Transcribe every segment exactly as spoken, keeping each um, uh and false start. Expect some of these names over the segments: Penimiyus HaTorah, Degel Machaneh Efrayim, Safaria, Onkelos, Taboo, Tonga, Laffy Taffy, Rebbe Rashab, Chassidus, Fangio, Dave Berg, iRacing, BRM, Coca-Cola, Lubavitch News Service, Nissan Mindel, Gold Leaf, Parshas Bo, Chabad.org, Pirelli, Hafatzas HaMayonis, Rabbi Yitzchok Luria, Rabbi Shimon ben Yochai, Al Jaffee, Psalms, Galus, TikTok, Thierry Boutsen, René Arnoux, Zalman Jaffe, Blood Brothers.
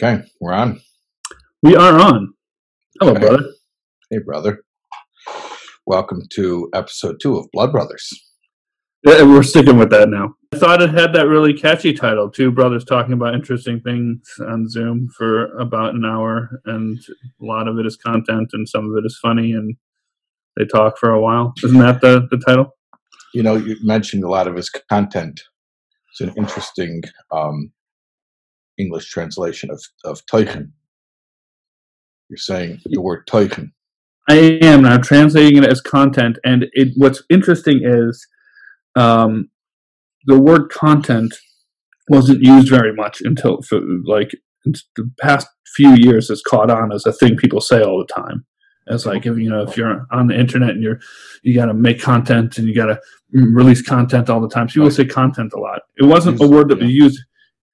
Okay, we're on. We are on. Hello, okay. Brother. Hey, brother. Welcome to episode two of Blood Brothers. Yeah, we're sticking with that now. I thought it had that really catchy title, Two Brothers Talking About Interesting Things on Zoom for about an hour, and a lot of it is content, and some of it is funny, and they talk for a while. Isn't that the, the title? You know, you mentioned a lot of his content. It's an interesting um, English translation of, of Teichen. You're saying the word Teichen. I am. I'm translating it as content. And it, what's interesting is um, the word content wasn't used very much until, for, like, the past few years has caught on as a thing people say all the time. It's like, if, you know, if you're on the internet and you're, you got to make content and you got to release content all the time. So people right. say content a lot. It wasn't a word that yeah. we used.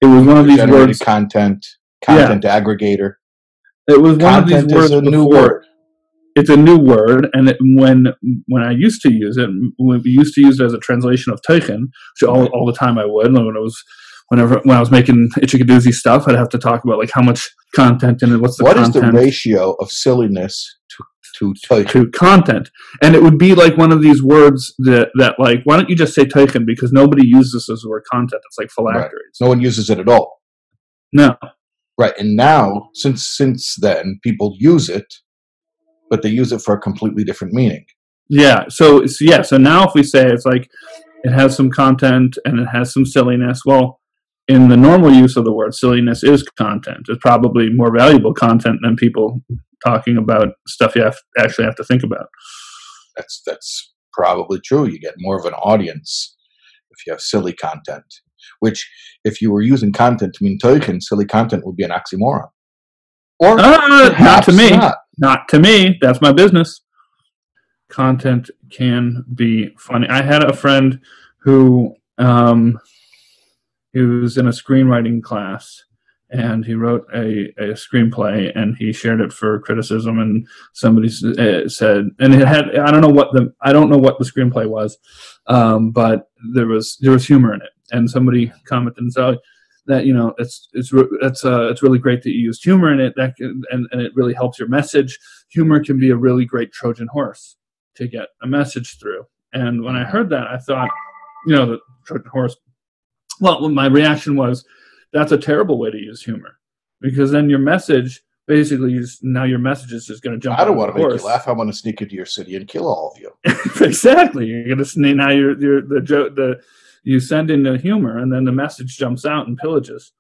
It was one of these words. Content, content yeah. aggregator. It was one content of these words. Is a new word. It's a new word, and it, when when I used to use it, we used to use it as a translation of Teichen, which all all the time I would. When I was, whenever when I was making Itchy Doosie stuff, I'd have to talk about like how much content and what's the what content. What is the ratio of silliness to to to content? And it would be like one of these words that that like, why don't you just say Teichen, because nobody uses this as the word content. It's like phylacteries. Right. No one uses it at all. No. Right, and now, since since then, people use it, but they use it for a completely different meaning. Yeah, so, so yeah, so now if we say it's like, it has some content and it has some silliness, well, in the normal use of the word, silliness is content. It's probably more valuable content than people talking about stuff you have, actually have to think about. That's, that's probably true. You get more of an audience if you have silly content. Which, if you were using content to mean Teichen, silly content would be an oxymoron. Or uh, not to me. Not. not to me. That's my business. Content can be funny. I had a friend who um, he was in a screenwriting class, and he wrote a, a screenplay, and he shared it for criticism. And somebody uh, said, and it had I don't know what the I don't know what the screenplay was, um, but there was there was humor in it. And somebody commented and said, oh, that, you know, it's it's it's uh, it's really great that you used humor in it, that can, and and it really helps your message. Humor can be a really great Trojan horse to get a message through. And when I heard that, I thought, you know, the Trojan horse. Well, my reaction was, that's a terrible way to use humor, because then your message basically you just, now your message is just going to jump. I don't want to make you laugh. I want to sneak into your city and kill all of you. Exactly. You're going to sneak now. You're, you're the joke the. You send in the humor, and then the message jumps out and pillages.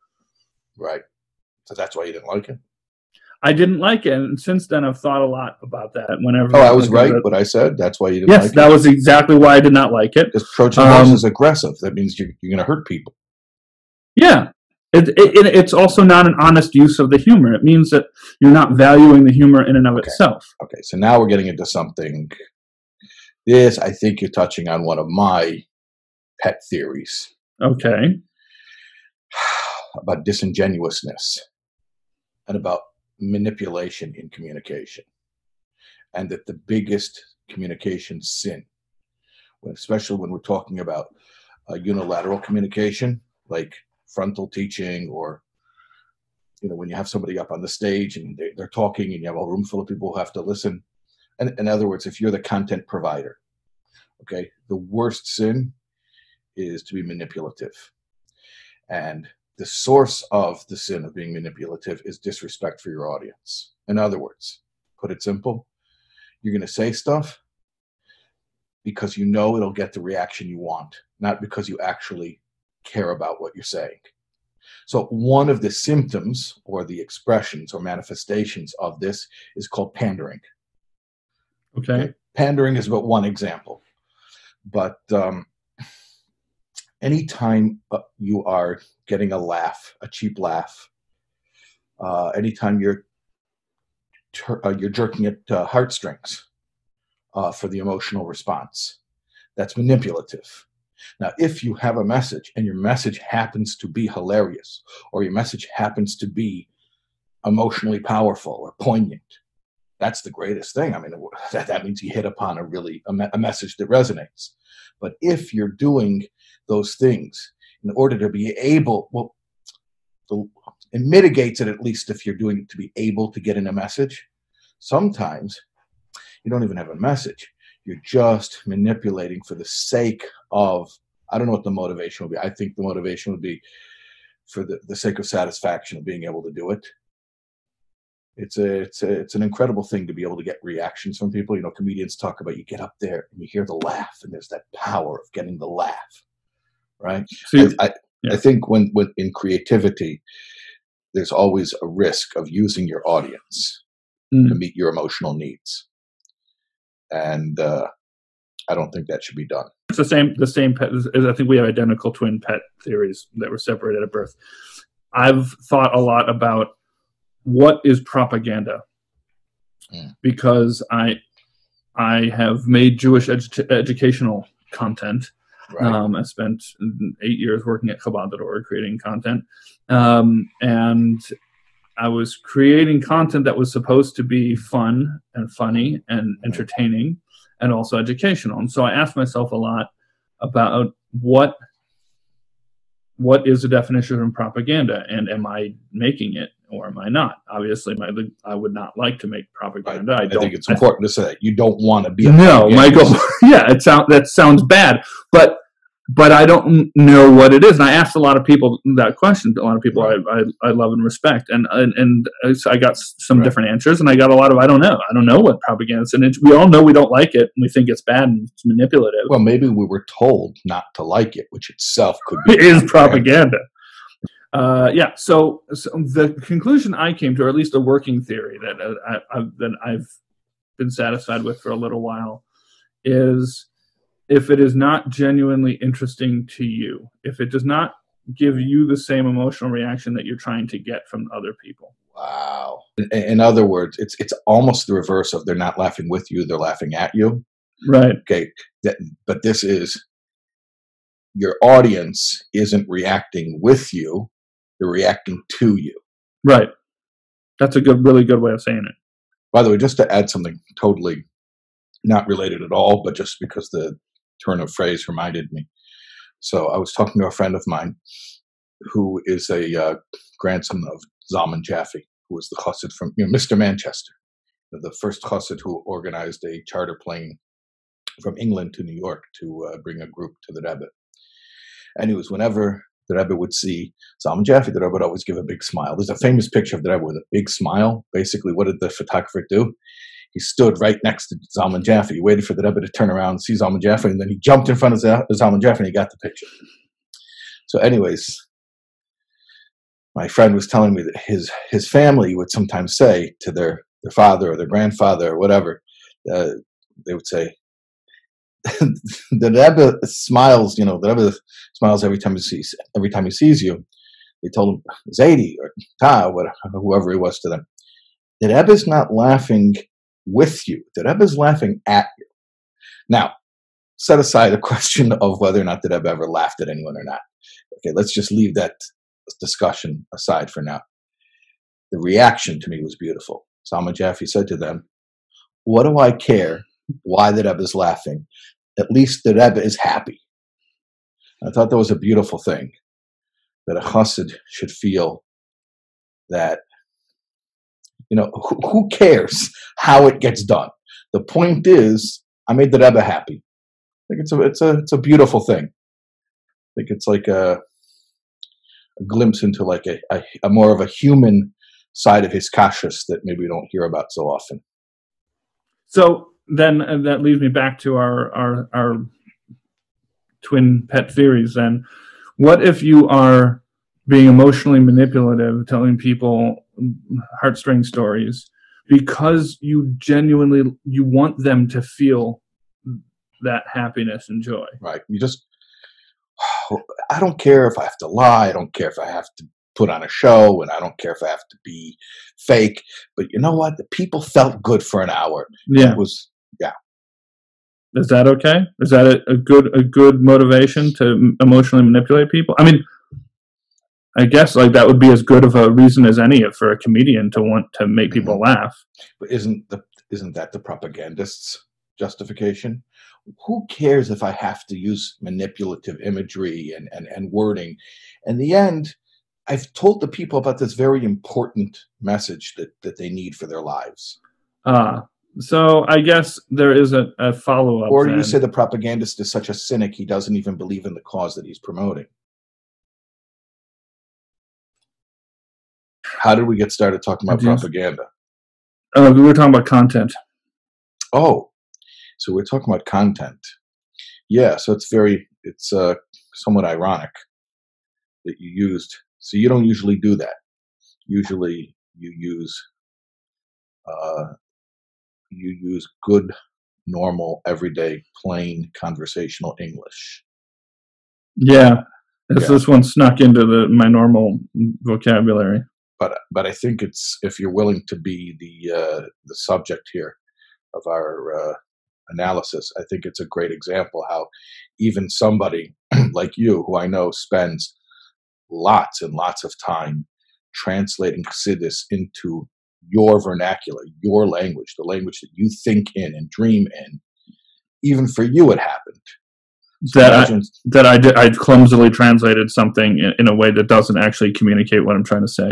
Right. So that's why you didn't like it? I didn't like it, and since then I've thought a lot about that. Whenever oh, I was right, what I said? That's why you didn't yes, like it? Yes, that was exactly why I did not like it. Because Trojan horse um, is aggressive. That means you're, you're going to hurt people. Yeah. It, it, it, it's also not an honest use of the humor. It means that you're not valuing the humor in and of okay. itself. Okay, so now we're getting into something. This, I think you're touching on one of my pet theories. Okay. About disingenuousness and about manipulation in communication. And that the biggest communication sin, especially when we're talking about uh, unilateral communication, like frontal teaching, or, you know, when you have somebody up on the stage and they, they're talking and you have a room full of people who have to listen. And in other words, if you're the content provider, okay, the worst sin is to be manipulative. And the source of the sin of being manipulative is disrespect for your audience. In other words, put it simple, you're going to say stuff because you know it'll get the reaction you want, not because you actually care about what you're saying. So one of the symptoms or the expressions or manifestations of this is called pandering. Okay. okay? Pandering is but one example. But um, anytime you are getting a laugh, a cheap laugh, uh, anytime you're ter- uh, you're jerking at uh, heartstrings uh, for the emotional response, that's manipulative. Now, if you have a message and your message happens to be hilarious, or your message happens to be emotionally powerful or poignant, that's the greatest thing. I mean, that, that means you hit upon a really a, me- a message that resonates. But if you're doing those things in order to be able, well, the, It mitigates it, at least if you're doing it to be able to get in a message. Sometimes you don't even have a message. You're just manipulating for the sake of, I don't know what the motivation would be. I think the motivation would be for the, the sake of satisfaction of being able to do it. It's a, it's a, it's an incredible thing to be able to get reactions from people. You know, comedians talk about, you get up there and you hear the laugh, and there's that power of getting the laugh, right? So, I, I, yeah. I think when, when in creativity, there's always a risk of using your audience mm. to meet your emotional needs, and uh, I don't think that should be done. It's the same. The same. Pet, I think we have identical twin pet theories that were separated at birth. I've thought a lot about what is propaganda? Yeah. Because I I have made Jewish edu- educational content. Right. Um, I spent eight years working at Chabad dot org creating content. Um, and I was creating content that was supposed to be fun and funny and entertaining and also educational. And so I asked myself a lot about what what is the definition of propaganda, and am I making it? Or am I not? Obviously, my I would not like to make propaganda. I, I don't, think it's important I, to say that. You don't want to be. A no, Michael. Yeah, it sounds that sounds bad, but but I don't know what it is. And I asked a lot of people that question. A lot of people right. I, I I love and respect, and and and I got some right. different answers, and I got a lot of I don't know. I don't know what propaganda is, and it, we all know we don't like it, and we think it's bad and it's manipulative. Well, maybe we were told not to like it, which itself could be is propaganda. Uh, yeah, so, so the conclusion I came to, or at least a working theory that, uh, I, I, that I've been satisfied with for a little while, is if it is not genuinely interesting to you, if it does not give you the same emotional reaction that you're trying to get from other people. Wow. In, in other words, it's it's almost the reverse of they're not laughing with you, they're laughing at you. Right. Okay, that, but this is, your audience isn't reacting with you. They're reacting to you. Right. That's a good, really good way of saying it. By the way, just to add something totally not related at all, but just because the turn of phrase reminded me. So I was talking to a friend of mine who is a uh, grandson of Zalman Jaffe, who was the chassid from, you know, Mister Manchester, the first chassid who organized a charter plane from England to New York to uh, bring a group to the Rebbe. And it was whenever the Rebbe would see Zalman Jaffe, the Rebbe would always give a big smile. There's a famous picture of the Rebbe with a big smile. Basically, what did the photographer do? He stood right next to Zalman Jaffe. He waited for the Rebbe to turn around and see Zalman Jaffe, and then he jumped in front of Zalman Jaffe and he got the picture. So anyways, my friend was telling me that his his family would sometimes say to their, their father or their grandfather or whatever, uh, they would say, the Rebbe smiles, you know, the Rebbe smiles every time he sees, every time he sees you. They told him, Zaidi or Ta, or whoever he was to them, the Rebbe's not laughing with you. The Rebbe's laughing at you. Now, set aside a question of whether or not the Rebbe ever laughed at anyone or not. Okay, let's just leave that discussion aside for now. The reaction to me was beautiful. Zalman Jaffe said to them, what do I care why the Rebbe is laughing? At least the Rebbe is happy. I thought that was a beautiful thing, that a chassid should feel that, you know, who, who cares how it gets done? The point is, I made the Rebbe happy. I think it's a, it's a, it's a beautiful thing. I think it's like a, a glimpse into like a, a, a more of a human side of his kashas that maybe we don't hear about so often. So then uh, that leads me back to our, our, our, twin pet theories. Then what if you are being emotionally manipulative, telling people heartstring stories because you genuinely, you want them to feel that happiness and joy? Right. You just, I don't care if I have to lie. I don't care if I have to put on a show, and I don't care if I have to be fake, but you know what? The people felt good for an hour. Yeah. It was, yeah. Is that okay? Is that a, a good a good motivation to emotionally manipulate people? I mean, I guess like that would be as good of a reason as any for a comedian to want to make people mm-hmm. laugh. But isn't the isn't that the propagandist's justification? Who cares if I have to use manipulative imagery and and, and wording? In the end, I've told the people about this very important message that, that they need for their lives. Uh, so I guess there is a, a follow-up. Or then. You say the propagandist is such a cynic, he doesn't even believe in the cause that he's promoting. How did we get started talking about yes. propaganda? Uh, we were talking about content. Oh, so we're talking about content. Yeah, so it's very, it's uh, somewhat ironic that you used, so you don't usually do that. Usually you use, uh, you use good, normal, everyday, plain, conversational English. Yeah, yeah. This one snuck into the, my normal vocabulary. But but I think it's, if you're willing to be the uh, the subject here of our uh, analysis, I think it's a great example how even somebody like you, who I know spends lots and lots of time translating Chassidus into your vernacular, your language, the language that you think in and dream in, even for you it happened. So that imagine, I, that I, did, I clumsily translated something in, in a way that doesn't actually communicate what I'm trying to say.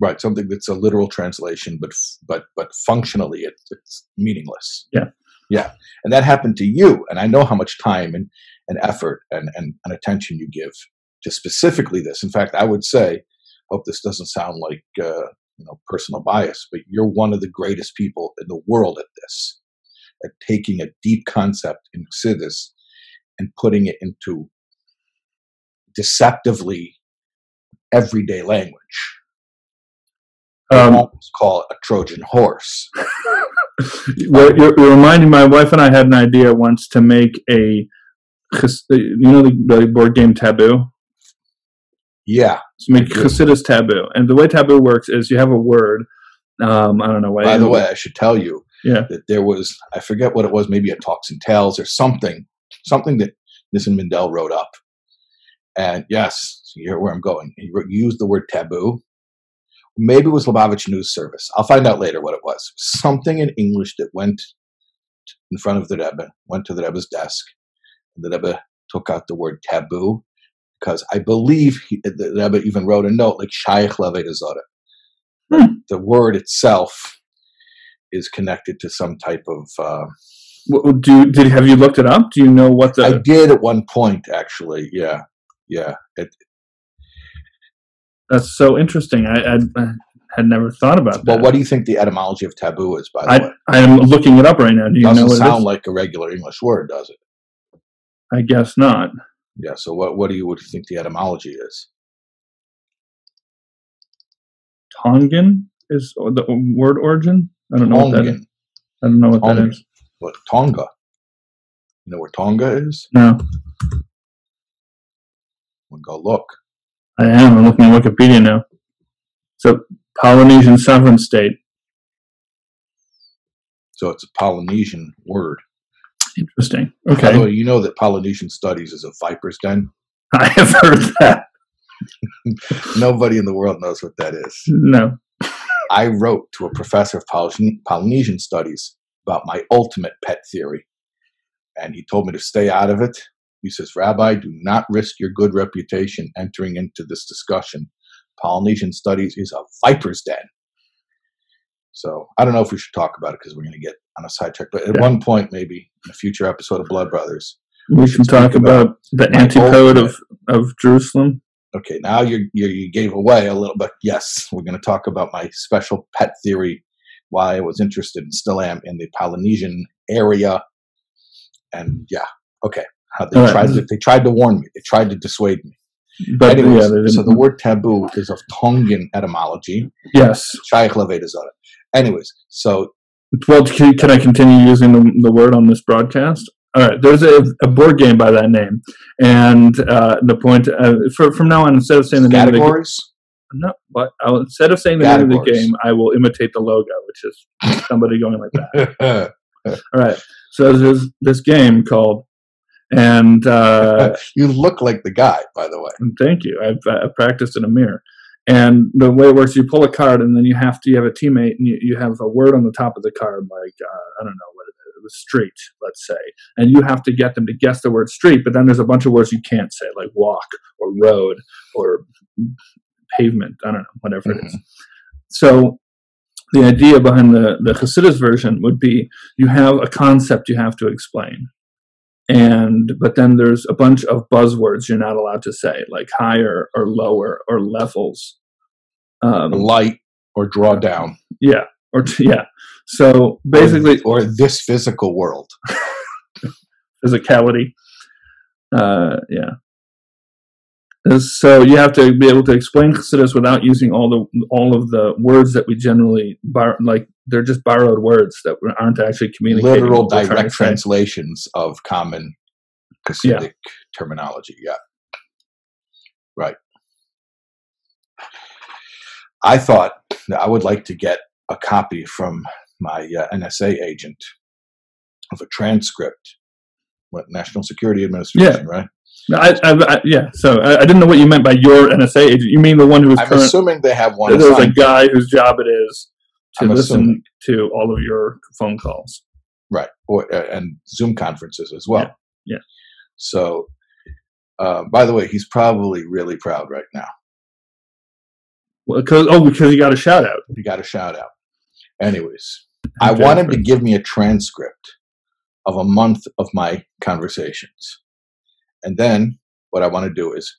Right, something that's a literal translation, but but but functionally it, it's meaningless. Yeah, yeah, and that happened to you, and I know how much time and, and effort and, and, and attention you give to specifically this. In fact, I would say, hope this doesn't sound like uh, you know personal bias, but you're one of the greatest people in the world at this, at taking a deep concept in Chassidus and putting it into deceptively everyday language. Um, almost call it a Trojan horse. Well, you're, you're reminding my wife and I had an idea once to make a, you know, the, the board game Taboo. Yeah, to make Chassidus Taboo, and the way Taboo works is you have a word. Um, I don't know why. By the way, I should tell you yeah. that there was I forget what it was, maybe a Talks and Tales or something. Something that Nissan Mindel wrote up. And yes, so you hear where I'm going. He used the word taboo. Maybe it was Lubavitch News Service. I'll find out later what it was. Something in English that went in front of the Rebbe, went to the Rebbe's desk. And the Rebbe took out the word taboo because I believe he, the Rebbe even wrote a note like Shaykh Laveda Zora. Hmm. The word itself is connected to some type of... Uh, Do did have you looked it up? Do you know what the? I did at one point, actually. Yeah, yeah. It, That's so interesting. I, I, I had never thought about well, that. Well, what do you think the etymology of taboo is? By the I, way, I'm looking it up right now. Do you doesn't know? Doesn't sound it like a regular English word, does it? I guess not. Yeah. So what what do you would think the etymology is? Tongan is the word origin. I don't know Tongan. What that is. I don't know what Tongan. That is. But Tonga, you know where Tonga is? No. We'll go look. I am. I'm looking at Wikipedia now. It's a Polynesian sovereign state. So it's a Polynesian word. Interesting. Okay. By the way, you know that Polynesian studies is a viper's den? I have heard that. Nobody in the world knows what that is. No. I wrote to a professor of Poly- Polynesian studies about my ultimate pet theory. And he told me to stay out of it. He says, Rabbi, do not risk your good reputation entering into this discussion. Polynesian studies is a viper's den. So I don't know if we should talk about it because we're going to get on a sidetrack. But at yeah. one point, maybe in a future episode of Blood Brothers, we, we should talk about, about the antipode of, of Jerusalem. Okay, now you you gave away a little bit. Yes, we're going to talk about my special pet theory, why I was interested and still am in the Polynesian area. And yeah, okay. How they right. tried to they tried to warn me. They tried to dissuade me. But anyways, yeah, so the word taboo is of Tongan etymology. Yes. Shaykh Laveda Zora. Anyways, so well, can, can I continue using the, the word on this broadcast? All right, there's a, a board game by that name. And uh, the point uh, for, from now on, instead of saying the categories? Name of the game, No, but I'll, instead of saying the name of the game, I will imitate the logo, which is somebody going like that. All right. So there's this game called, and uh, you look like the guy, by the way. Thank you. I've uh, practiced in a mirror, and the way it works, you pull a card, and then you have to you have a teammate, and you, you have a word on the top of the card, like uh, I don't know what it is, it was street, let's say, and you have to get them to guess the word street. But then there's a bunch of words you can't say, like walk or road or pavement. I don't know, whatever mm-hmm. it is. So the idea behind the, the Hasidus version would be you have a concept you have to explain. And but then there's a bunch of buzzwords you're not allowed to say, like higher or lower or levels. Um, light or draw down. Yeah. Or yeah. So basically or, or this physical world. Physicality. Uh, yeah. So you have to be able to explain Chassidus without using all the all of the words that we generally borrow. Like they're just borrowed words that aren't actually communicating. Literal direct translations say. Of common Chassidic yeah. terminology. Yeah, right. I thought that I would like to get a copy from my uh, N S A agent of a transcript. What National Security Administration, yeah. right? I, I, I, yeah, so I, I didn't know what you meant by your N S A agent. You mean the one who is current? I'm assuming they have one. There's a guy whose job it is to I'm listen assuming. to all of your phone calls. Right, or uh, and Zoom conferences as well. Yeah. yeah. So, uh, by the way, he's probably really proud right now. Well, cause, oh, because he got a shout-out. He got a shout-out. Anyways, I Jennifer. want him to give me a transcript of a month of my conversations. And then what I want to do is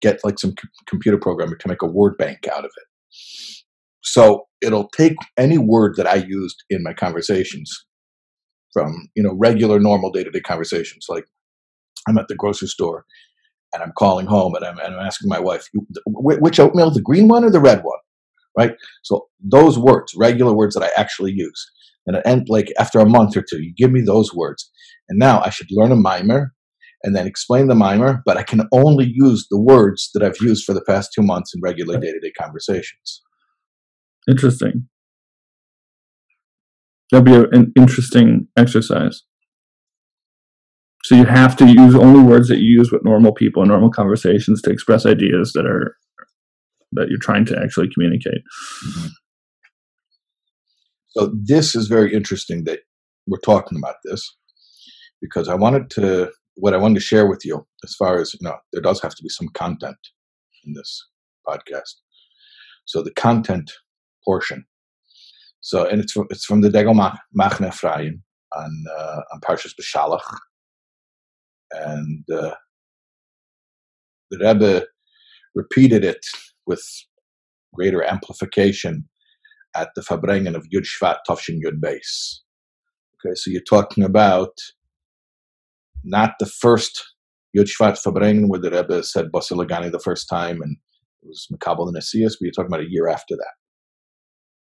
get like some com- computer programming to make a word bank out of it. So it'll take any word that I used in my conversations from, you know, regular, normal day-to-day conversations. Like I'm at the grocery store and I'm calling home and I'm, and I'm asking my wife, which oatmeal, the green one or the red one? Right? So those words, regular words that I actually use. And, and like after a month or two, you give me those words. And now I should learn a mimer and then explain the mimer, but I can only use the words that I've used for the past two months in regular day-to-day conversations. Interesting. That'd be an interesting exercise. So you have to use only words that you use with normal people in normal conversations to express ideas that are that you're trying to actually communicate. Mm-hmm. So this is very interesting that we're talking about this because I wanted to. What I wanted to share with you, as far as, you know, there does have to be some content in this podcast. So the content portion. So, and it's from, it's from the Degel Machaneh Efrayim on, uh, on Parshas B'Shalach. And uh, the Rebbe repeated it with greater amplification at the Fabrengen of Yud Shvat, Tovshin Yud Beis. Okay, so you're talking about not the first Yud Shvat Fabrengen where the Rebbe said Basilagani the first time and it was Makabel and Asias, but you're talking about a year after that.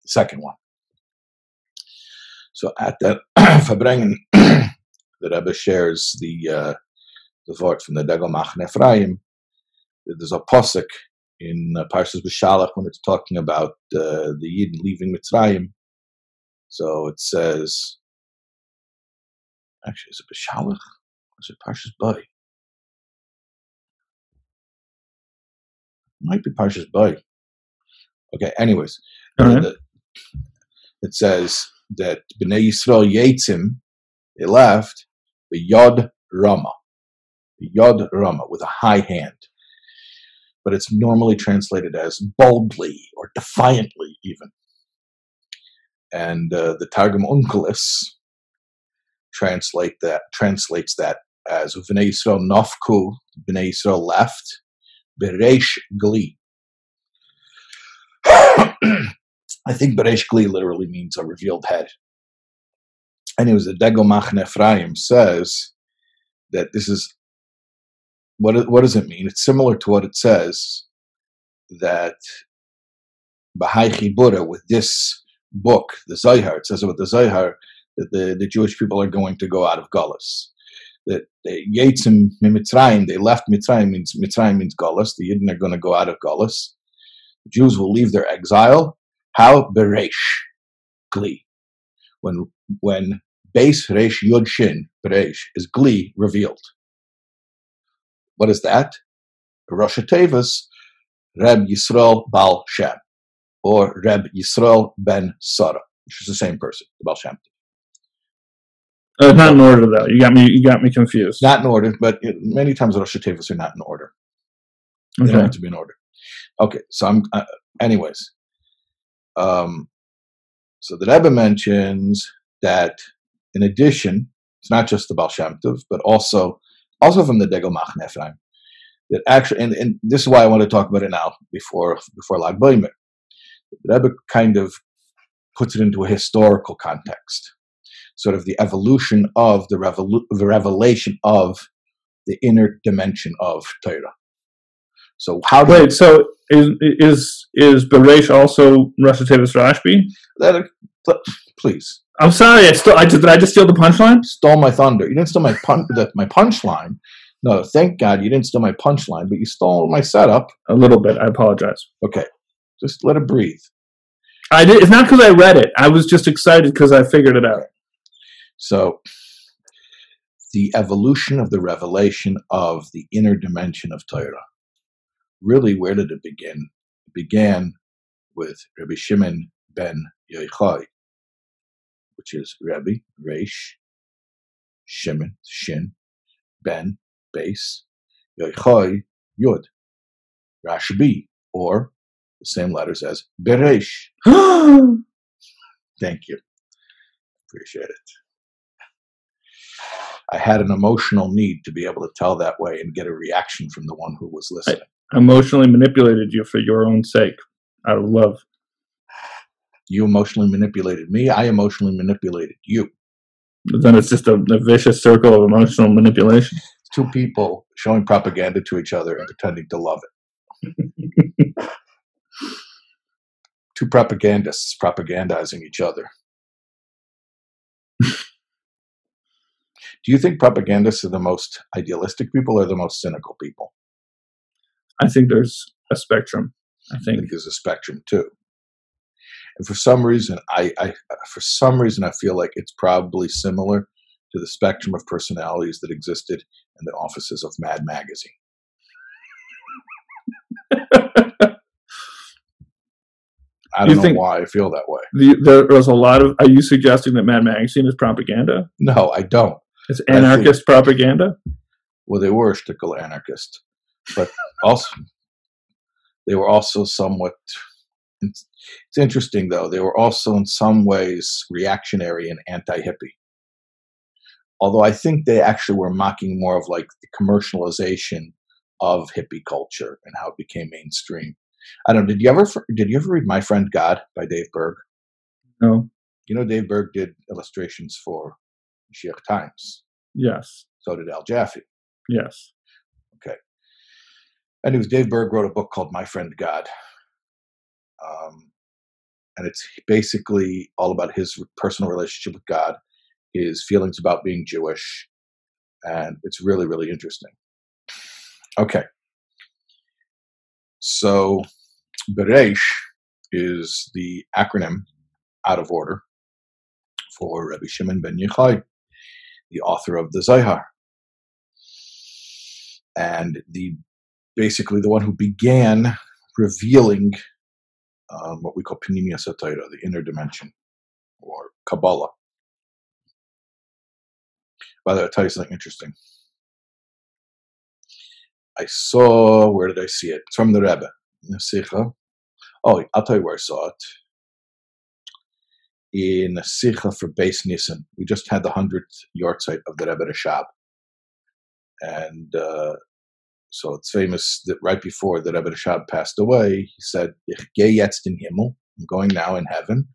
The second one. So at that Fabrengen, the Rebbe shares the uh, the Vort from the Degel Machaneh Efrayim. There's a posuk in uh, Parshas B'Shalach when it's talking about uh, the Yid leaving Mitzrayim. So it says, actually, is it B'Shalach? Is it Parshas Bo? Might be Parshas Bo. Okay, anyways. Mm-hmm. The, it says that B'nai Yisrael Yetzim, they left, B'Yod Rama. B'Yod Rama, with a high hand. But it's normally translated as boldly or defiantly even. And uh, the Targum Onkelos translate that, translates that as Bnei Yisrael nafku, Bnei Yisrael left, Beresh Gli. I think Beresh Gli literally means a revealed head. Anyways, the Degel Machaneh Efrayim says that this is, what, what does it mean? It's similar to what it says that Bahai Chibura with this book, the Zohar, it says about the Zohar that the, the Jewish people are going to go out of Galus. That the Yetzim Mitzrayim, they left Mitzrayim, means Mitzrayim means Galus. The Yidden are going to go out of Galus. The Jews will leave their exile. How? Beresh Gli. When when Beis Resh Yod Shin, Beresh, is Gli revealed. What is that? Rosh Tevas, Reb Yisrael Baal Shem, or Reb Yisrael ben Sarah, which is the same person, the Baal Shem. Uh, not in order, though. You got me. You got me confused. Not in order, but it, many times Rosh Tevos are not in order. They okay. don't have to be in order. Okay, so I'm, uh, anyways. Um, so the Rebbe mentions that in addition, it's not just the Baal Shem Tov, but also, also from the Degel Machaneh Efrayim, that actually, and, and this is why I want to talk about it now before, before Lag B'Omer. The Rebbe kind of puts it into a historical context, sort of the evolution of the, revolu- the revelation of the inner dimension of Torah. So how do Wait, so is is is Bereish also recitative Rashbi? That, please. I'm sorry, I still I did I just steal the punchline? Stole my thunder. You didn't steal my pun the, my punchline. No, thank God you didn't steal my punchline, but you stole my setup. A little bit, I apologize. Okay. Just let it breathe. I did it's not because I read it. I was just excited because I figured it out. So the evolution of the revelation of the inner dimension of Torah. Really, where did it begin? It began with Rabbi Shimon ben Yochai, which is Rabbi, Reish, Shimon, Shin, Ben, Beis, Yochai, Yud, Rashbi, or the same letters as Bereish. Thank you. Appreciate it. I had an emotional need to be able to tell that way and get a reaction from the one who was listening. I emotionally manipulated you for your own sake, out of love. You emotionally manipulated me. I emotionally manipulated you. But then it's just a, a vicious circle of emotional manipulation. Two people showing propaganda to each other and pretending to love it. Two propagandists propagandizing each other. Do you think propagandists are the most idealistic people or the most cynical people? I think there's a spectrum. I think, I think there's a spectrum too. And for some reason, I, I for some reason I feel like it's probably similar to the spectrum of personalities that existed in the offices of Mad Magazine. I don't you know think why I feel that way. The, there was a lot of. Are you suggesting that Mad Magazine is propaganda? No, I don't. It's anarchist think, propaganda? Well, they were a shtickle anarchist. But also, they were also somewhat, it's, it's interesting though, they were also in some ways reactionary and anti-hippie. Although I think they actually were mocking more of like the commercialization of hippie culture and how it became mainstream. I don't know, did you ever, did you ever read My Friend God by Dave Berg? No. You know, Dave Berg did illustrations for Sheikh Times. Yes. So did Al Jaffee. Yes. Okay. Anyways, Dave Berg wrote a book called My Friend God. Um, and it's basically all about his personal relationship with God, his feelings about being Jewish. And it's really, really interesting. Okay. So Bereish is the acronym out of order for Rabbi Shimon ben Yochai, the author of the Zohar, and the basically the one who began revealing um, what we call Penimiyus HaTorah, the inner dimension, or Kabbalah. By the way, I'll tell you something interesting. I saw, where did I see it? It's from the Rebbe. Oh, I'll tell you where I saw it. In a Sikha for Beis Nissan. We just had the hundredth yortzeit of the Rebbe Rashab. And uh, so it's famous that right before the Rebbe Rashab passed away, he said, Ich gehe jetzt in Himmel, I'm going now in heaven.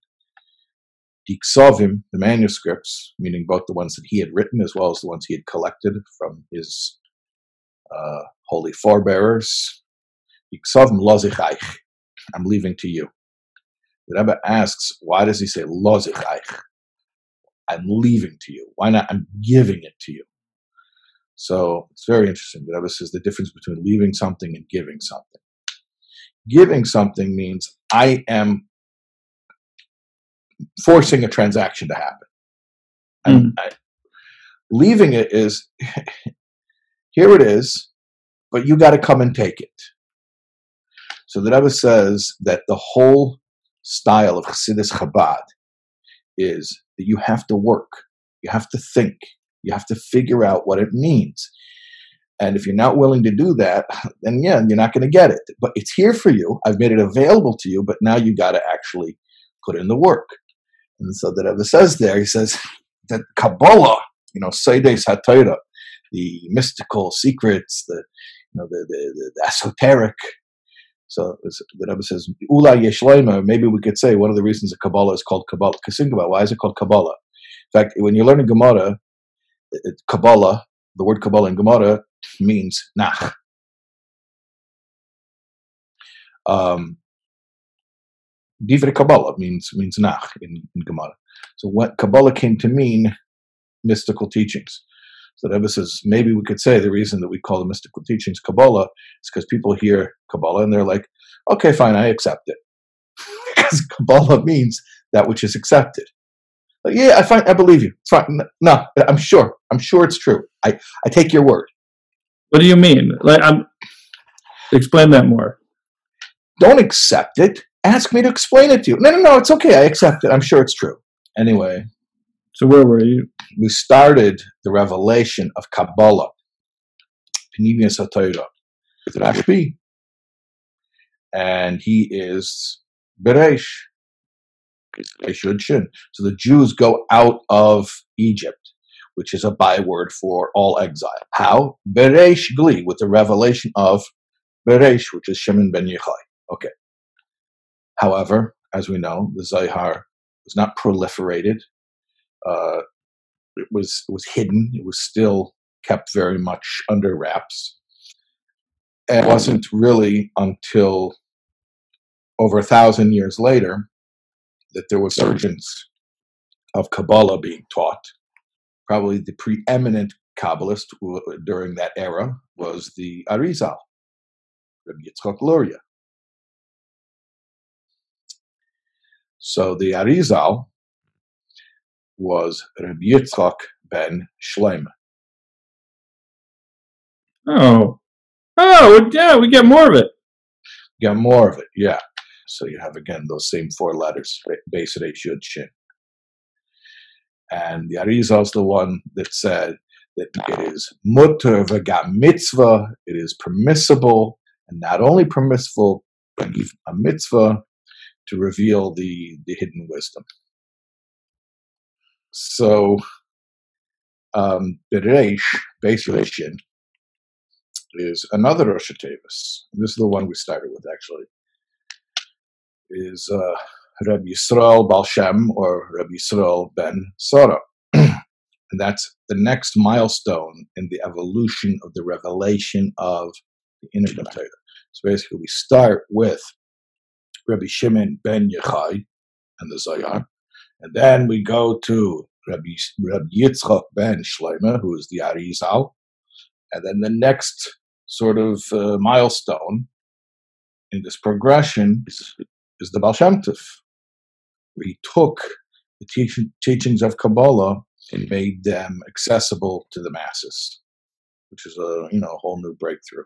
Die Ksovim, the manuscripts, meaning both the ones that he had written as well as the ones he had collected from his uh, holy forebearers. Die Ksovim lozich eich, I'm leaving to you. The Rebbe asks, why does he say, Lo zichaich? I'm leaving to you. Why not? I'm giving it to you. So it's very interesting. The Rebbe says the difference between leaving something and giving something. Giving something means I am forcing a transaction to happen. Mm-hmm. I, leaving it is, here it is, but you got to come and take it. So the Rebbe says that the whole style of Chassidus Chabad is that you have to work, you have to think, you have to figure out what it means. And if you're not willing to do that, then yeah, you're not going to get it. But it's here for you. I've made it available to you, but now you got to actually put in the work. And so the Rebbe says there, he says that Kabbalah, you know, Seides HaTorah, the mystical secrets, the you know, the, the, the, the esoteric. So the Rebbe says, Ula Yeshleima, maybe we could say one of the reasons that Kabbalah is called Kabbalah. Why is it called Kabbalah? In fact, when you're learning Gemara, Kabbalah, the word Kabbalah in Gemara means nach. Um, Divrei Kabbalah means means nach in, in Gemara. So what Kabbalah came to mean, mystical teachings. So the Rebbe says, maybe we could say the reason that we call the mystical teachings Kabbalah is because people hear Kabbalah and they're like, okay, fine, I accept it. Because Kabbalah means that which is accepted. Like, yeah, I find, I believe you. It's fine. No, I'm sure. I'm sure it's true. I, I take your word. What do you mean? Like, I'm, explain that more. Don't accept it. Ask me to explain it to you. No, no, no, it's okay. I accept it. I'm sure it's true. Anyway. So where were you? We started the revelation of Kabbalah, Penimiyus HaTorah, with Rashbi, and he is Bereish, Beishud Shin. So the Jews go out of Egypt, which is a byword for all exile. How? Bereish Gli, with the revelation of Bereish, which is Shimon ben Yochai. Okay. However, as we know, the Zohar was not proliferated. Uh, it was it was hidden. It was still kept very much under wraps. And it wasn't really until over a thousand years later that there were surgeons of Kabbalah being taught. Probably the preeminent Kabbalist during that era was the Arizal, Rabbi Yitzchok Luria. So the Arizal was Rabbi Yitzchok ben Shleima. Oh. Oh, yeah, we get more of it. We get more of it, yeah. So you have, again, those same four letters, Beis Reish Yud Shin. And the Arizal is the one that said that it is mutter v'gam mitzvah, it is permissible, and not only permissible, but even a mitzvah to reveal the, the hidden wisdom. So, um, Bereish, Beis Reishin, is another Rosh Tevis. This is the one we started with, actually. Is uh, Rabbi Yisrael Baal Shem, or Rabbi Yisrael ben Sora. And that's the next milestone in the evolution of the revelation of the inner Torah. So basically, we start with Rabbi Shimon ben Yochai and the Zohar. And then we go to Rabbi, Rabbi Yitzchok ben Shleima, who is the Arizal. And then the next sort of uh, milestone in this progression is, is the Baal Shem Tov. He took the teach, teachings of Kabbalah and made them accessible to the masses, which is a you know a whole new breakthrough.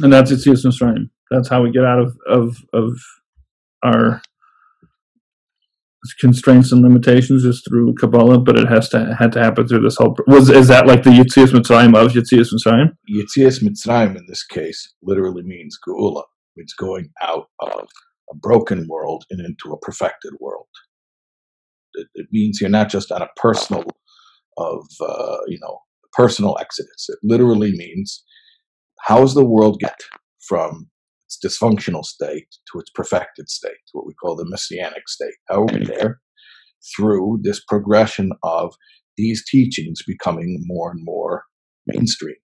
And that's Itzias Mitzrayim. That's how we get out of, of of our constraints and limitations, is through Kabbalah. But it has to had to happen through this whole. Was is that like the Yitzias Mitzrayim of Yitzias Mitzrayim? Yitzias Mitzrayim in this case literally means Geula. It's going out of a broken world and into a perfected world. It, it means you're not just on a personal of uh, you know personal exodus. It literally means, how does the world get from its dysfunctional state to its perfected state, what we call the messianic state? How are we there? Through this progression of these teachings becoming more and more mainstream.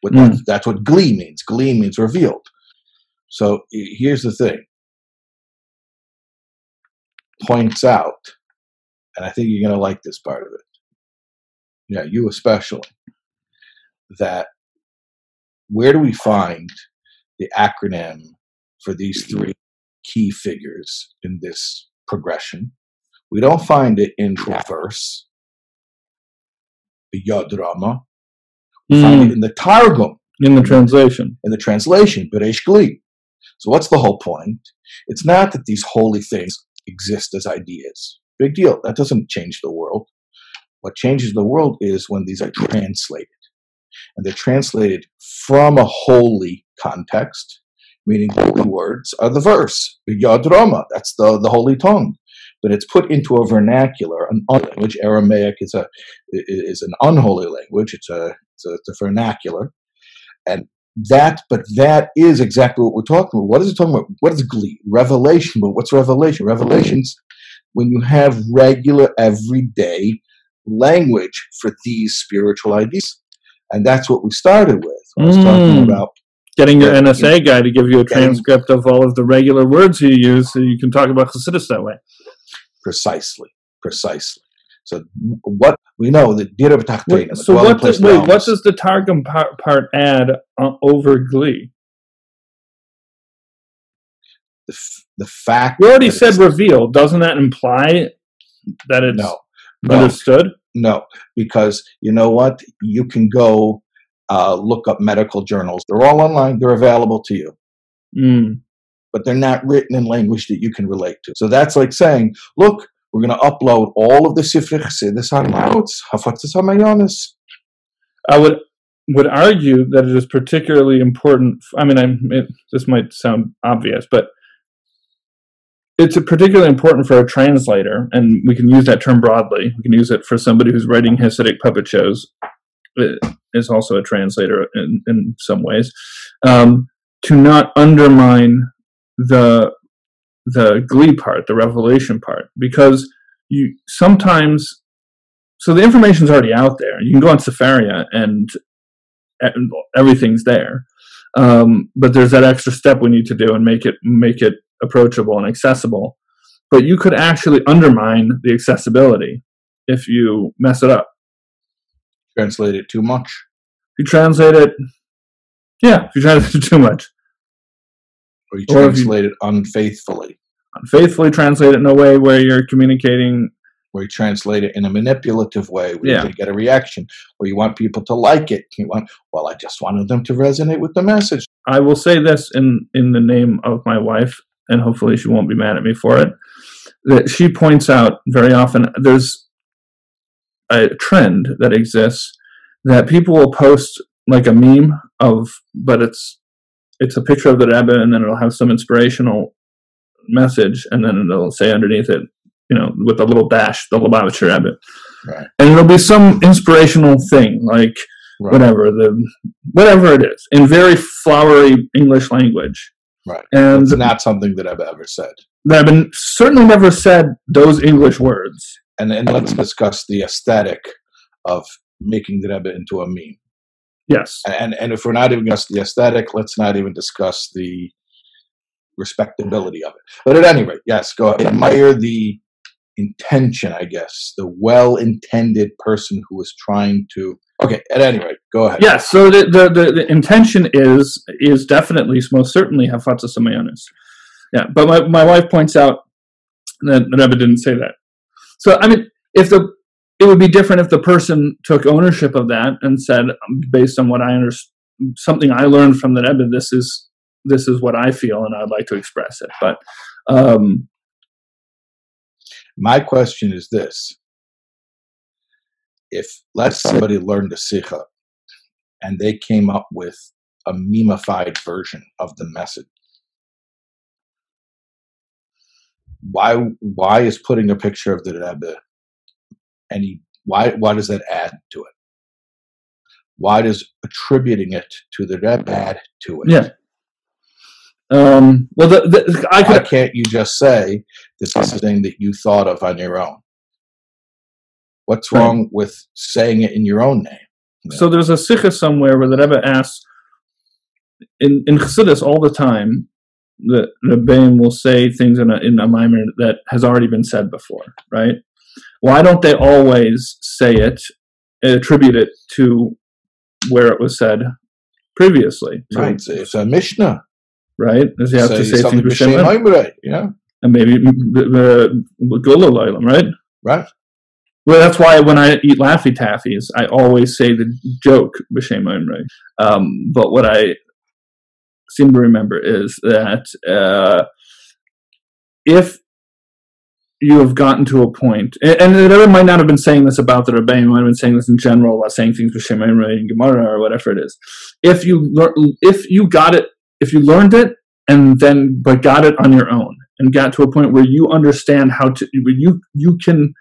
What, mm. That's what glee means. Glee means revealed. So here's the thing. Points out, and I think you're going to like this part of it, yeah, you especially, that where do we find the acronym for these three key figures in this progression? We don't find it in the verse, the Yad Rama. We mm. find it in the Targum. In the translation. In the translation, Bereish Gli. So what's the whole point? It's not that these holy things exist as ideas. Big deal. That doesn't change the world. What changes the world is when these are translated. And they're translated from a holy context, meaning holy words are the verse. Yadroma, that's the, the holy tongue. But it's put into a vernacular, an language. Aramaic is a is an unholy language. It's a, it's a, it's a vernacular. And that, but that is exactly what we're talking about. What is it talking about? What is glee? Revelation. But what's revelation? Revelation's when you have regular, everyday language for these spiritual ideas. And that's what we started with. I was mm. talking about getting your N S A you know, guy to give you a transcript getting, of all of the regular words you use so you can talk about Chassidus that way. Precisely, precisely. So what we know that Dira B'Tachtein. So what does wait, what does the Targum part, part add uh, over Glee? The f- the fact we already said reveal. Doesn't that imply that it's no, understood? No, no, because you know what? You can go uh, look up medical journals. They're all online. They're available to you. Mm. But they're not written in language that you can relate to. So that's like saying, look, we're going to upload all of the Sifrei Chassidus on Mautz, Hafatzas HaMayonis. I would would argue that it is particularly important. I mean, I'm, it, this might sound obvious, but it's a particularly important for a translator, and we can use that term broadly. We can use it for somebody who's writing Hasidic puppet shows. It is also a translator in, in some ways. Um, to not undermine the the glee part, the revelation part, because you sometimes, so the information's already out there. You can go on Safaria and everything's there, um, but there's that extra step we need to do and make it make it approachable and accessible. But you could actually undermine the accessibility if you mess it up. Translate it too much. If you translate it, yeah, if you translate it too much. Or you translate or you, it unfaithfully. Unfaithfully translate it in a way where you're communicating. Or you translate it in a manipulative way where yeah. you get a reaction. Or you want people to like it. You want, well, I just wanted them to resonate with the message. I will say this in, in the name of my wife, and hopefully she won't be mad at me for it, that she points out very often there's a trend that exists that people will post like a meme of, but it's, It's a picture of the Rebbe, and then it'll have some inspirational message, and then it'll say underneath it, you know, with a little dash, the Lubavitch Rebbe. Right. And it'll be some inspirational thing, like right. whatever the whatever it is, in very flowery English language. Right. And it's not something that I've ever said. That I've been, certainly never said those English words. And and let's discuss the aesthetic of making the Rebbe into a meme. Yes, and and if we're not even discussing the aesthetic, let's not even discuss the respectability of it. But at any rate, yes, go ahead. Admire the intention, I guess, the well-intended person who is trying to. Okay, at any rate, go ahead. Yes, so the the, the, the intention is is definitely most certainly hafatzas hamayonis. Yeah, but my my wife points out that Rebbe didn't say that. So I mean, if the It would be different if the person took ownership of that and said, based on what I understand, something I learned from the Rebbe, this is this is what I feel, and I'd like to express it. But um, my question is this: if let's somebody learned a sicha and they came up with a memified version of the message, why why is putting a picture of the Rebbe? And he, why why does that add to it? Why does attributing it to the Rebbe add to it? Yeah. Um, well, the, the, I could, why can't you just say this is the thing that you thought of on your own? What's wrong right. with saying it in your own name? You know? So there's a sikha somewhere where the Rebbe asks, in, in Chassidus all the time, the Rebbeim will say things in a, in a mimer that has already been said before, right? Why don't they always say it, attribute it to where it was said previously? So, right, so it's a Mishnah. Right? As you have so to say something Mishnah, yeah. And maybe the Gulalilam, right? Right. Well, that's why when I eat Laffy Taffies, I always say the joke, B'Shem Omrei. Um, but what I seem to remember is that uh, if you have gotten to a point, and, and the Rebbe might not have been saying this about the Rebbe, he might have been saying this in general about saying things with Shema and Gemara or whatever it is. If you if you got it, if you learned it, and then but got it on your own, and got to a point where you understand how to, you you can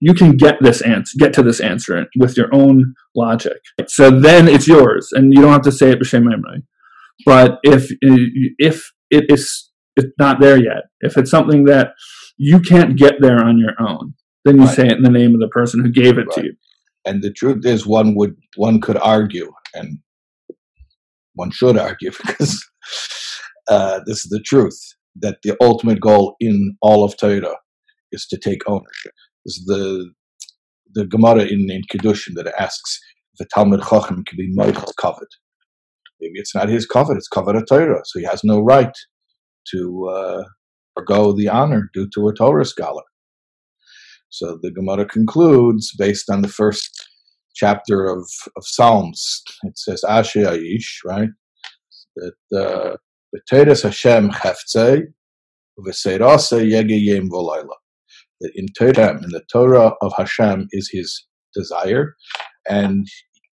you can get this answer, get to this answer with your own logic. So then it's yours, and you don't have to say it b'shem emrei. But if if it is it's not there yet, if it's something that you can't get there on your own, then you right. say it in the name of the person who gave it right. to you. And the truth is, one would one could argue, and one should argue, because uh, this is the truth, that the ultimate goal in all of Torah is to take ownership. This is the the Gemara in, in Kedushin that asks if a Talmud Chacham can be moichel kavod. Maybe it's not his kavod; it's kavod of Torah, so he has no right to uh, forgo the honor due to a Torah scholar. So the Gemara concludes based on the first chapter of, of Psalms. It says, "Asher Aish," right? That uh, B'Teiras Hashem Heftzei V'Seirase Yegeyem Volayla. That in Torah, in the Torah of Hashem, is his desire, and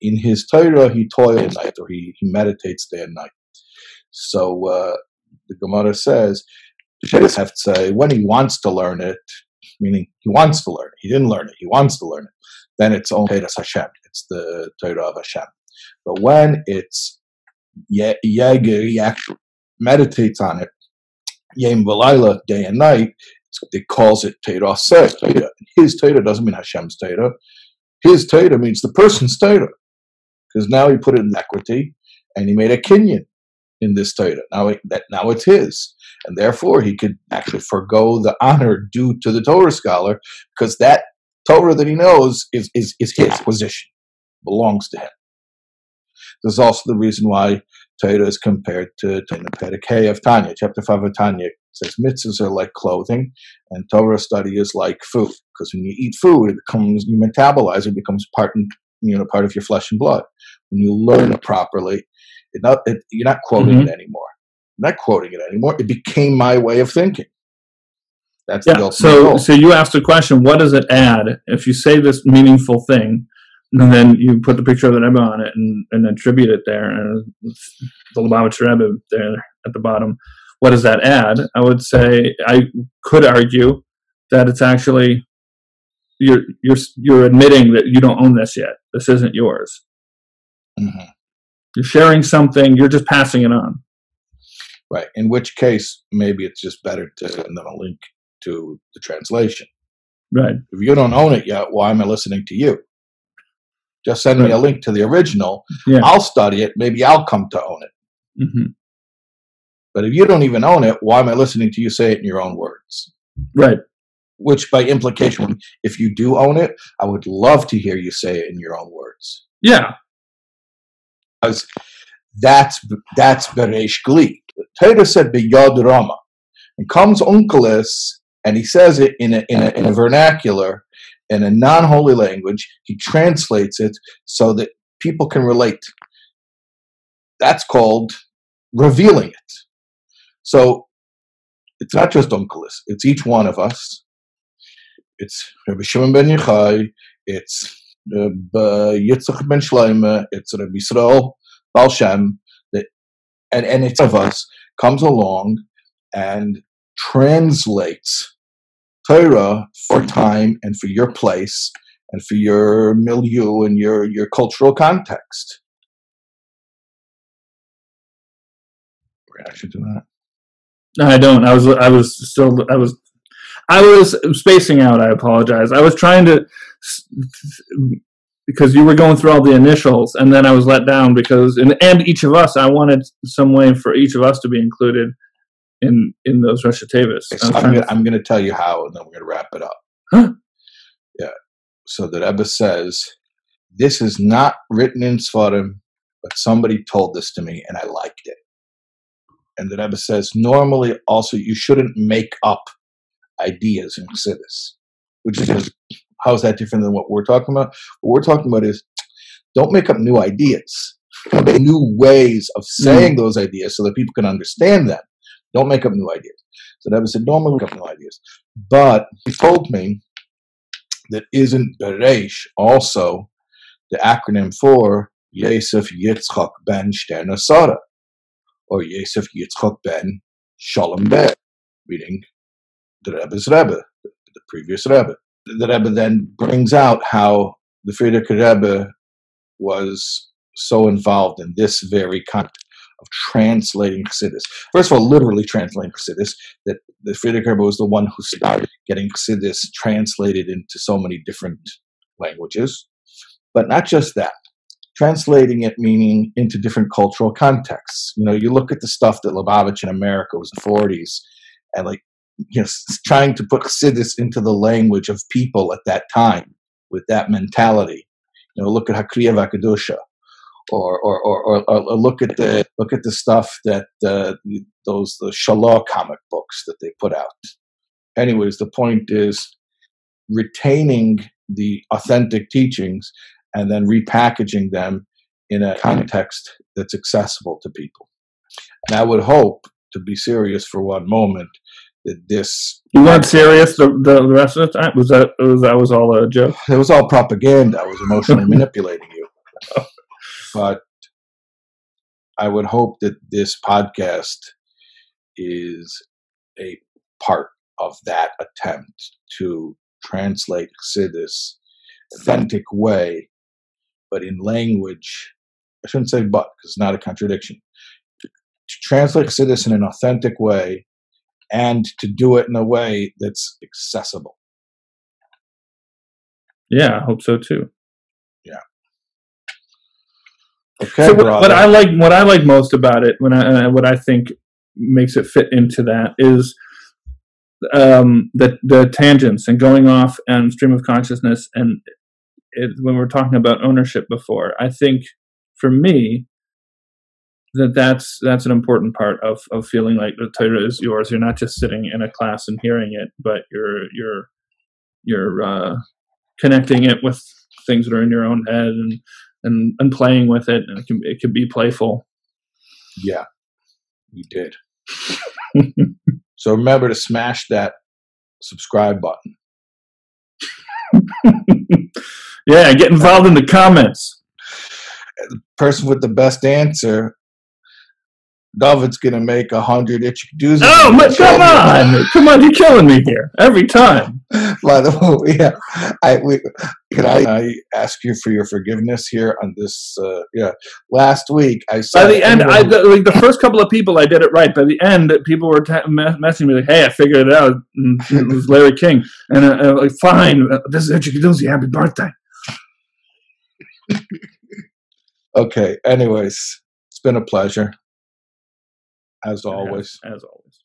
in his Torah he toils night, or he, he meditates day and night. So uh, the Gemara says, when he wants to learn it, meaning he wants to learn it, he didn't learn it, he wants to learn it, then it's only Torah Hashem, it's the Torah of Hashem. But when it's Yeger, he actually meditates on it, Yem V'Layla, day and night, they calls it Torah Seh. His Torah doesn't mean Hashem's Torah. His Torah means the person's Torah, because now he put it in equity, and he made a kinyan in this Torah. Now it, that now it's his, and therefore he could actually forgo the honor due to the Torah scholar, because that Torah that he knows is is is his position, belongs to him. There's also the reason why Torah is compared to, to the Perikei of Tanya, chapter five of Tanya. It says mitzvahs are like clothing, and Torah study is like food, because when you eat food, it becomes, you metabolize, it becomes part and you know part of your flesh and blood. When you learn it properly, it not, it, you're not quoting mm-hmm. it anymore. You're not quoting it anymore. It became my way of thinking. That's yeah. the ultimate so, goal. So you asked the question: what does it add if you say this meaningful thing, and then you put the picture of the Rebbe on it and, and attribute it there, and it's the Lubavitch Rebbe there at the bottom? What does that add? I would say I could argue that it's actually you're you're you're admitting that you don't own this yet. This isn't yours. Mm-hmm. You're sharing something. You're just passing it on. Right. In which case, maybe it's just better to send them a link to the translation. Right. If you don't own it yet, why am I listening to you? Just send right. me a link to the original. Yeah. I'll study it. Maybe I'll come to own it. Mm-hmm. But if you don't even own it, why am I listening to you say it in your own words? Right. Which, by implication, if you do own it, I would love to hear you say it in your own words. Yeah. Because that's that's bereish gli. Torah said b'yad rama, and comes Onkelos, and he says it in a in a, in a vernacular, in a non-holy language. He translates it so that people can relate. That's called revealing it. So it's not just Onkelos, it's each one of us. It's Rabbi Shimon ben Yochai, it's Rabbi Yitzchak ben Shlomo, it's Rabbi Yisrael Baal Shem, that, and, and each of us comes along and translates Torah for time and for your place and for your milieu and your, your cultural context. Reaction to that? No, I don't. I was, I was still, I was, I was spacing out. I apologize. I was trying to, because you were going through all the initials, and then I was let down because, and, and each of us, I wanted some way for each of us to be included in in those Rosh Hashanahs. Okay, so I'm gonna, to, I'm going to tell you how, and then we're going to wrap it up. Huh? Yeah. So the Rebbe says, this is not written in Sfarim, but somebody told this to me, and I liked it. And the Rebbe says, normally, also, you shouldn't make up ideas in chassidus, which is, how is that different than what we're talking about? What we're talking about is, don't make up new ideas, new ways of saying mm. those ideas so that people can understand them. Don't make up new ideas. So the Rebbe said, normally we have no ideas. But he told me that isn't Bereish also the acronym for Yosef Yitzchak ben Shterna Sara, or Yosef Yitzchak ben Shalom Ber, reading the Rebbe's Rebbe, the previous Rebbe. The Rebbe then brings out how the Friedrich Rebbe was so involved in this very concept of translating Chassidus. First of all, literally translating Chassidus, that the Friedrich Rebbe was the one who started getting Chassidus translated into so many different languages. But not just that. Translating it meaning into different cultural contexts. You know, you look at the stuff that Lubavitch in America was in the forties, and like, you know, trying to put Chassidus into the language of people at that time with that mentality. You know, look at Hakriya Vakadusha, or or, or or or look at the look at the stuff that uh, those the Shalom comic books that they put out. Anyways, the point is retaining the authentic teachings and then repackaging them in a context that's accessible to people. And I would hope, to be serious for one moment, that this... You weren't serious the, the rest of the time? Was that, was that was all a joke? It was all propaganda. I was emotionally manipulating you. But I would hope that this podcast is a part of that attempt to translate Chassidus authentic way, but in language, I shouldn't say but, because it's not a contradiction. To, to translate Chassidus in an authentic way, and to do it in a way that's accessible. Yeah, I hope so too. Yeah. Okay. So what, what I like, what I like most about it, when I, uh, what I think makes it fit into that is um, the the tangents and going off and stream of consciousness. And it, when we were talking about ownership before, I think for me, that that's that's an important part of, of feeling like the Torah is yours. You're not just sitting in a class and hearing it, but you're you're you're uh, connecting it with things that are in your own head and and, and playing with it, and it can it can be playful. Yeah, you did. So remember to smash that subscribe button. Yeah, get involved in the comments. The person with the best answer. David's gonna make a hundred Itchy Doosie. Oh, but come on, come on! You're killing me here every time. By the way, yeah, I we, can I, I ask you for your forgiveness here on this? Uh, yeah, last week I saw. By the end, I the, like the first couple of people I did it right. By the end, people were ta- messaging me like, "Hey, I figured it out." And it was Larry King, and uh, uh, like, fine, this is Itchy Doosie. Happy birthday. Okay. Anyways, it's been a pleasure. As always. As, as always.